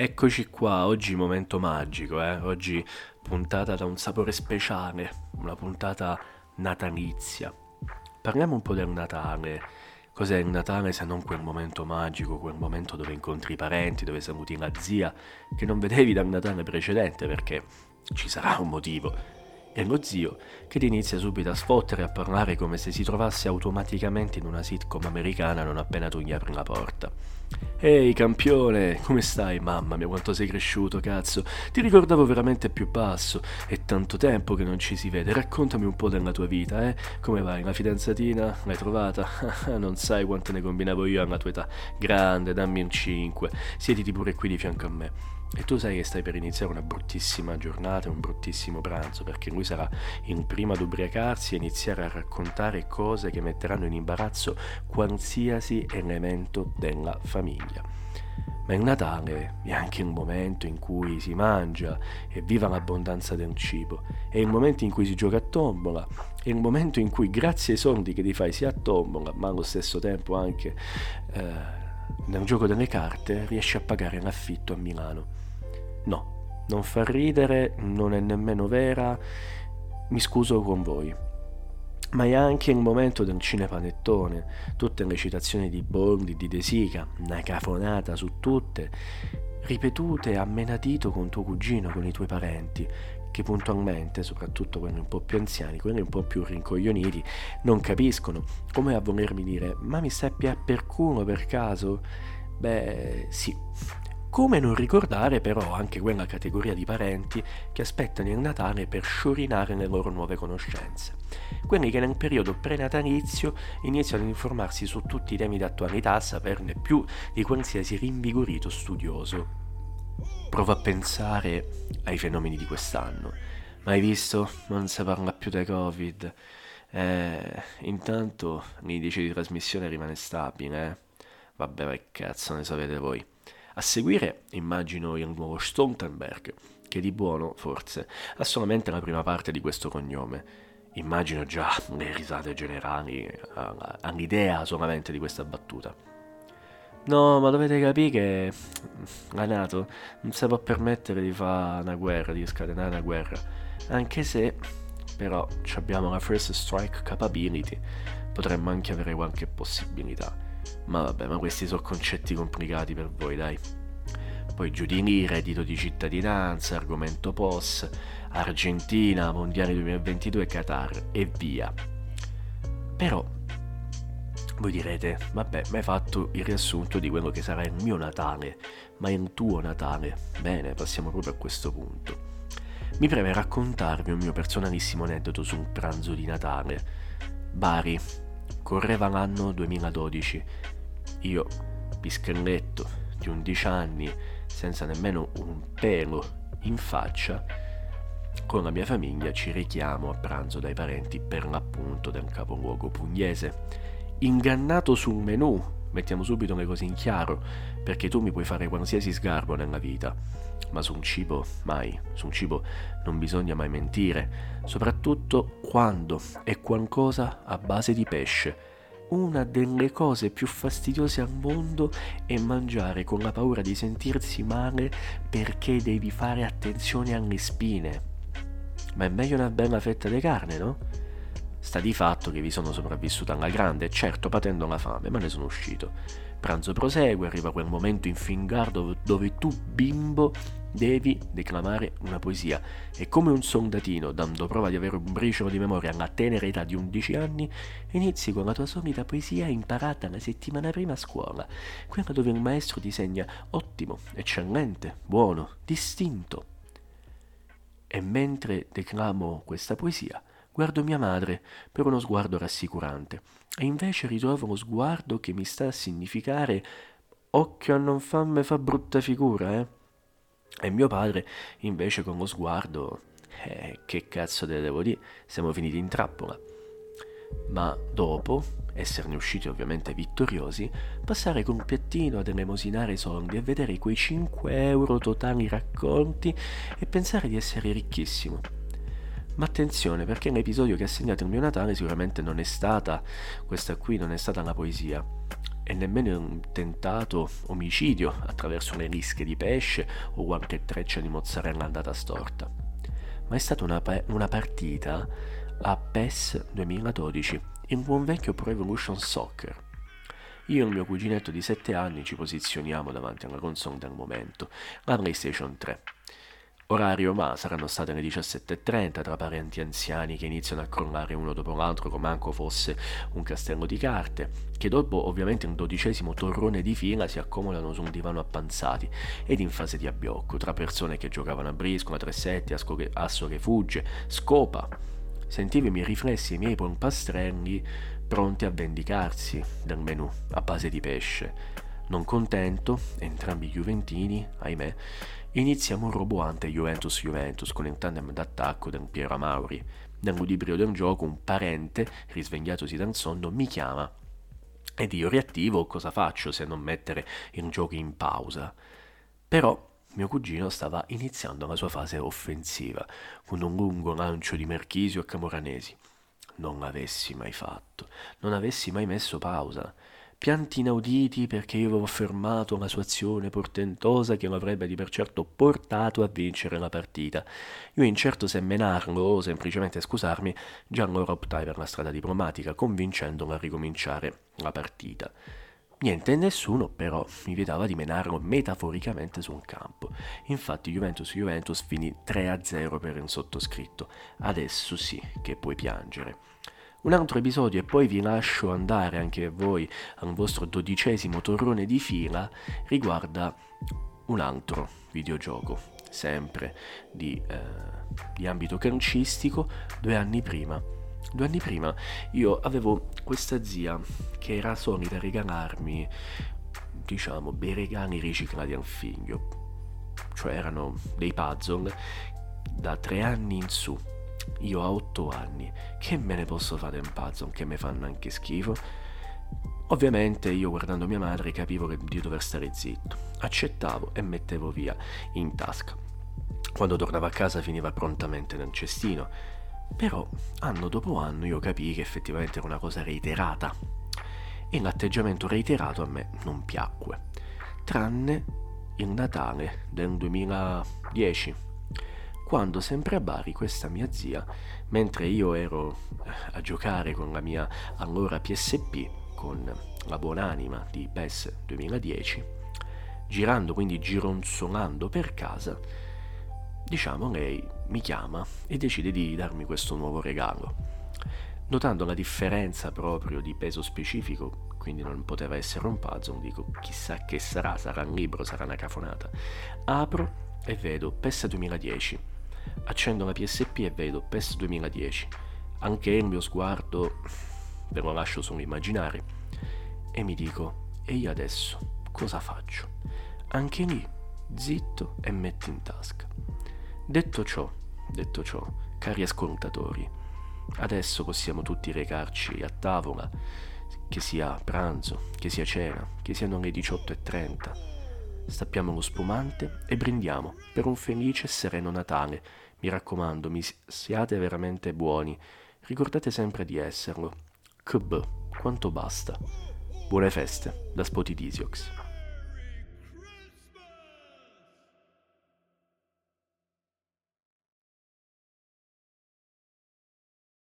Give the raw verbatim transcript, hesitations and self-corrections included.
Eccoci qua, oggi momento magico, eh? Oggi puntata da un sapore speciale, una puntata natalizia. Parliamo un po' del Natale. Cos'è il Natale se non quel momento magico, quel momento dove incontri i parenti, dove saluti la zia, che non vedevi dal Natale precedente perché ci sarà un motivo. E lo zio che ti inizia subito a sfottere e a parlare come se si trovasse automaticamente in una sitcom americana non appena tu gli apri la porta. Ehi campione, come stai? Mamma mia quanto sei cresciuto, cazzo, ti ricordavo veramente più basso, è tanto tempo che non ci si vede, raccontami un po' della tua vita, eh? Come vai, la fidanzatina? L'hai trovata? Non sai quanto ne combinavo io alla tua età, grande, dammi un cinque, siediti pure qui di fianco a me. E tu sai che stai per iniziare una bruttissima giornata, un bruttissimo pranzo, perché lui sarà in prima ad ubriacarsi e iniziare a raccontare cose che metteranno in imbarazzo qualsiasi elemento della famiglia. Ma il Natale è anche il momento in cui si mangia e viva l'abbondanza del cibo, è il momento in cui si gioca a tombola, è il momento in cui grazie ai soldi che ti fai sia a tombola ma allo stesso tempo anche eh, nel gioco delle carte riesci a pagare l'affitto a Milano. No, non fa ridere, non è nemmeno vera, mi scuso con voi. Ma è anche il momento del cinepanettone, tutte le citazioni di Boldi, di De Sica, una cafonata su tutte, ripetute a menadito con tuo cugino, con i tuoi parenti, che puntualmente, soprattutto quelli un po' più anziani, quelli un po' più rincoglioniti, non capiscono, come a volermi dire ma mi sai per culo per caso? Beh, sì. Come non ricordare però anche quella categoria di parenti che aspettano il Natale per sciorinare le loro nuove conoscenze. Quelli che nel periodo prenatalizio iniziano ad informarsi su tutti i temi d'attualità a saperne più di qualsiasi rinvigorito studioso. Prova a pensare ai fenomeni di quest'anno. Ma hai visto? Non si parla più di Covid. Eh, intanto l'indice di trasmissione rimane stabile. Eh? Vabbè, ma cazzo ne sapete voi. A seguire immagino il nuovo Stoltenberg, che di buono, forse, ha solamente la prima parte di questo cognome. Immagino già le risate generali all'idea solamente di questa battuta. No, ma dovete capire che la NATO non si può permettere di fare una guerra, di scatenare una guerra, anche se però abbiamo la First Strike Capability, potremmo anche avere qualche possibilità. Ma vabbè, ma questi sono concetti complicati per voi, dai. Poi giù di lì, reddito di cittadinanza, argomento P O S, Argentina, Mondiale duemilaventidue, Qatar e via. Però voi direte, vabbè, mi hai fatto il riassunto di quello che sarà il mio Natale, ma il tuo Natale? Bene, passiamo proprio a questo punto. Mi preme raccontarvi un mio personalissimo aneddoto su un pranzo di Natale. Bari, correva l'anno duemiladodici. Io, pischelletto di undici anni, senza nemmeno un pelo in faccia, con la mia famiglia ci rechiamo a pranzo dai parenti per l'appunto del capoluogo pugliese. Ingannato sul menù, mettiamo subito le cose in chiaro, perché tu mi puoi fare qualsiasi sgarbo nella vita, ma su un cibo mai, su un cibo non bisogna mai mentire, soprattutto quando è qualcosa a base di pesce. Una delle cose più fastidiose al mondo è mangiare con la paura di sentirsi male perché devi fare attenzione alle spine. Ma è meglio una bella fetta di carne, no? Sta di fatto che vi sono sopravvissuto alla grande, certo patendo la fame, ma ne sono uscito. Pranzo prosegue, arriva quel momento infingardo dove tu, bimbo, devi declamare una poesia e come un soldatino, dando prova di avere un briciolo di memoria alla tenera età di undici anni, inizi con la tua solita poesia imparata la settimana prima a scuola, quella dove il maestro ti segna ottimo, eccellente, buono, distinto. E mentre declamo questa poesia, guardo mia madre per uno sguardo rassicurante e invece ritrovo lo sguardo che mi sta a significare occhio a non farmi fa brutta figura, eh? E mio padre invece con lo sguardo eh, che cazzo te devo dire, siamo finiti in trappola. Ma dopo esserne usciti ovviamente vittoriosi, passare con un piattino ad elemosinare i soldi e vedere quei cinque euro totali raccolti e pensare di essere ricchissimo. Ma attenzione, perché l'episodio che ha segnato il mio Natale sicuramente non è stata, questa qui non è stata la poesia. e nemmeno un tentato omicidio attraverso le rische di pesce o qualche treccia di mozzarella andata storta, ma è stata una, pa- una partita a P E S duemiladodici, in buon vecchio Pro Evolution Soccer. Io e il mio cuginetto di sette anni ci posizioniamo davanti alla console del momento, la PlayStation tre. Orario, ma saranno state le diciassette e trenta, tra parenti anziani che iniziano a crollare uno dopo l'altro come anche fosse un castello di carte, che dopo ovviamente un dodicesimo torrone di fila si accomodano su un divano appanzati ed in fase di abbiocco, tra persone che giocavano a briscola, a tressetti, a sco- asso che fugge, scopa. Sentivo i miei riflessi e i miei pompastrelli pronti a vendicarsi del menù a base di pesce. Non contento, entrambi juventini, ahimè, iniziamo un roboante Juventus-Juventus con il tandem d'attacco del Piero Amauri. Nel ludibrio del gioco un parente, risvegliatosi dal sonno, mi chiama ed io riattivo. Cosa faccio se non mettere il gioco in pausa? Però mio cugino stava iniziando la sua fase offensiva con un lungo lancio di Marchisio a Camoranesi. Non l'avessi mai fatto, non avessi mai messo pausa. Pianti inauditi perché io avevo fermato una sua azione portentosa che lo avrebbe di per certo portato a vincere la partita. Io incerto se menarlo o semplicemente scusarmi, già allora optai per la strada diplomatica, convincendolo a ricominciare la partita. Niente e nessuno però mi vietava di menarlo metaforicamente su un campo. Infatti Juventus-Juventus finì tre a zero per il sottoscritto. Adesso sì che puoi piangere. Un altro episodio e poi vi lascio andare anche voi al vostro dodicesimo torrone di fila, riguarda un altro videogioco, sempre di, eh, di ambito calcistico, due anni prima. Due anni prima io avevo questa zia che era solita regalarmi, diciamo, dei regali riciclati al figlio, cioè erano dei puzzle da tre anni in su. Io a otto anni, che me ne posso fare un puzzle che mi fanno anche schifo? Ovviamente io, guardando mia madre, capivo che di dover stare zitto. Accettavo e mettevo via in tasca. Quando tornavo a casa finiva prontamente nel cestino. Però anno dopo anno io capii che effettivamente era una cosa reiterata, e l'atteggiamento reiterato a me non piacque, tranne il Natale del duemiladieci, quando, sempre a Bari, questa mia zia, mentre io ero a giocare con la mia allora P S P, con la buonanima di P E S duemiladieci, girando, quindi gironzolando per casa, diciamo, lei mi chiama e decide di darmi questo nuovo regalo. Notando la differenza proprio di peso specifico, quindi non poteva essere un puzzle, dico chissà che sarà, sarà un libro, sarà una cafonata. Apro e vedo P E S duemiladieci. Accendo la P S P e vedo P E S duemiladieci. Anche il mio sguardo ve lo lascio solo immaginare. E mi dico, e io adesso cosa faccio? Anche lì, zitto e metti in tasca. Detto ciò, detto ciò, cari ascoltatori, adesso possiamo tutti recarci a tavola, che sia pranzo, che sia cena, che siano le diciotto e trenta. Stappiamo lo spumante e brindiamo per un felice e sereno Natale. Mi raccomando, mi siate veramente buoni. Ricordate sempre di esserlo. K B, quanto basta. Buone feste da SpotiDisiOx.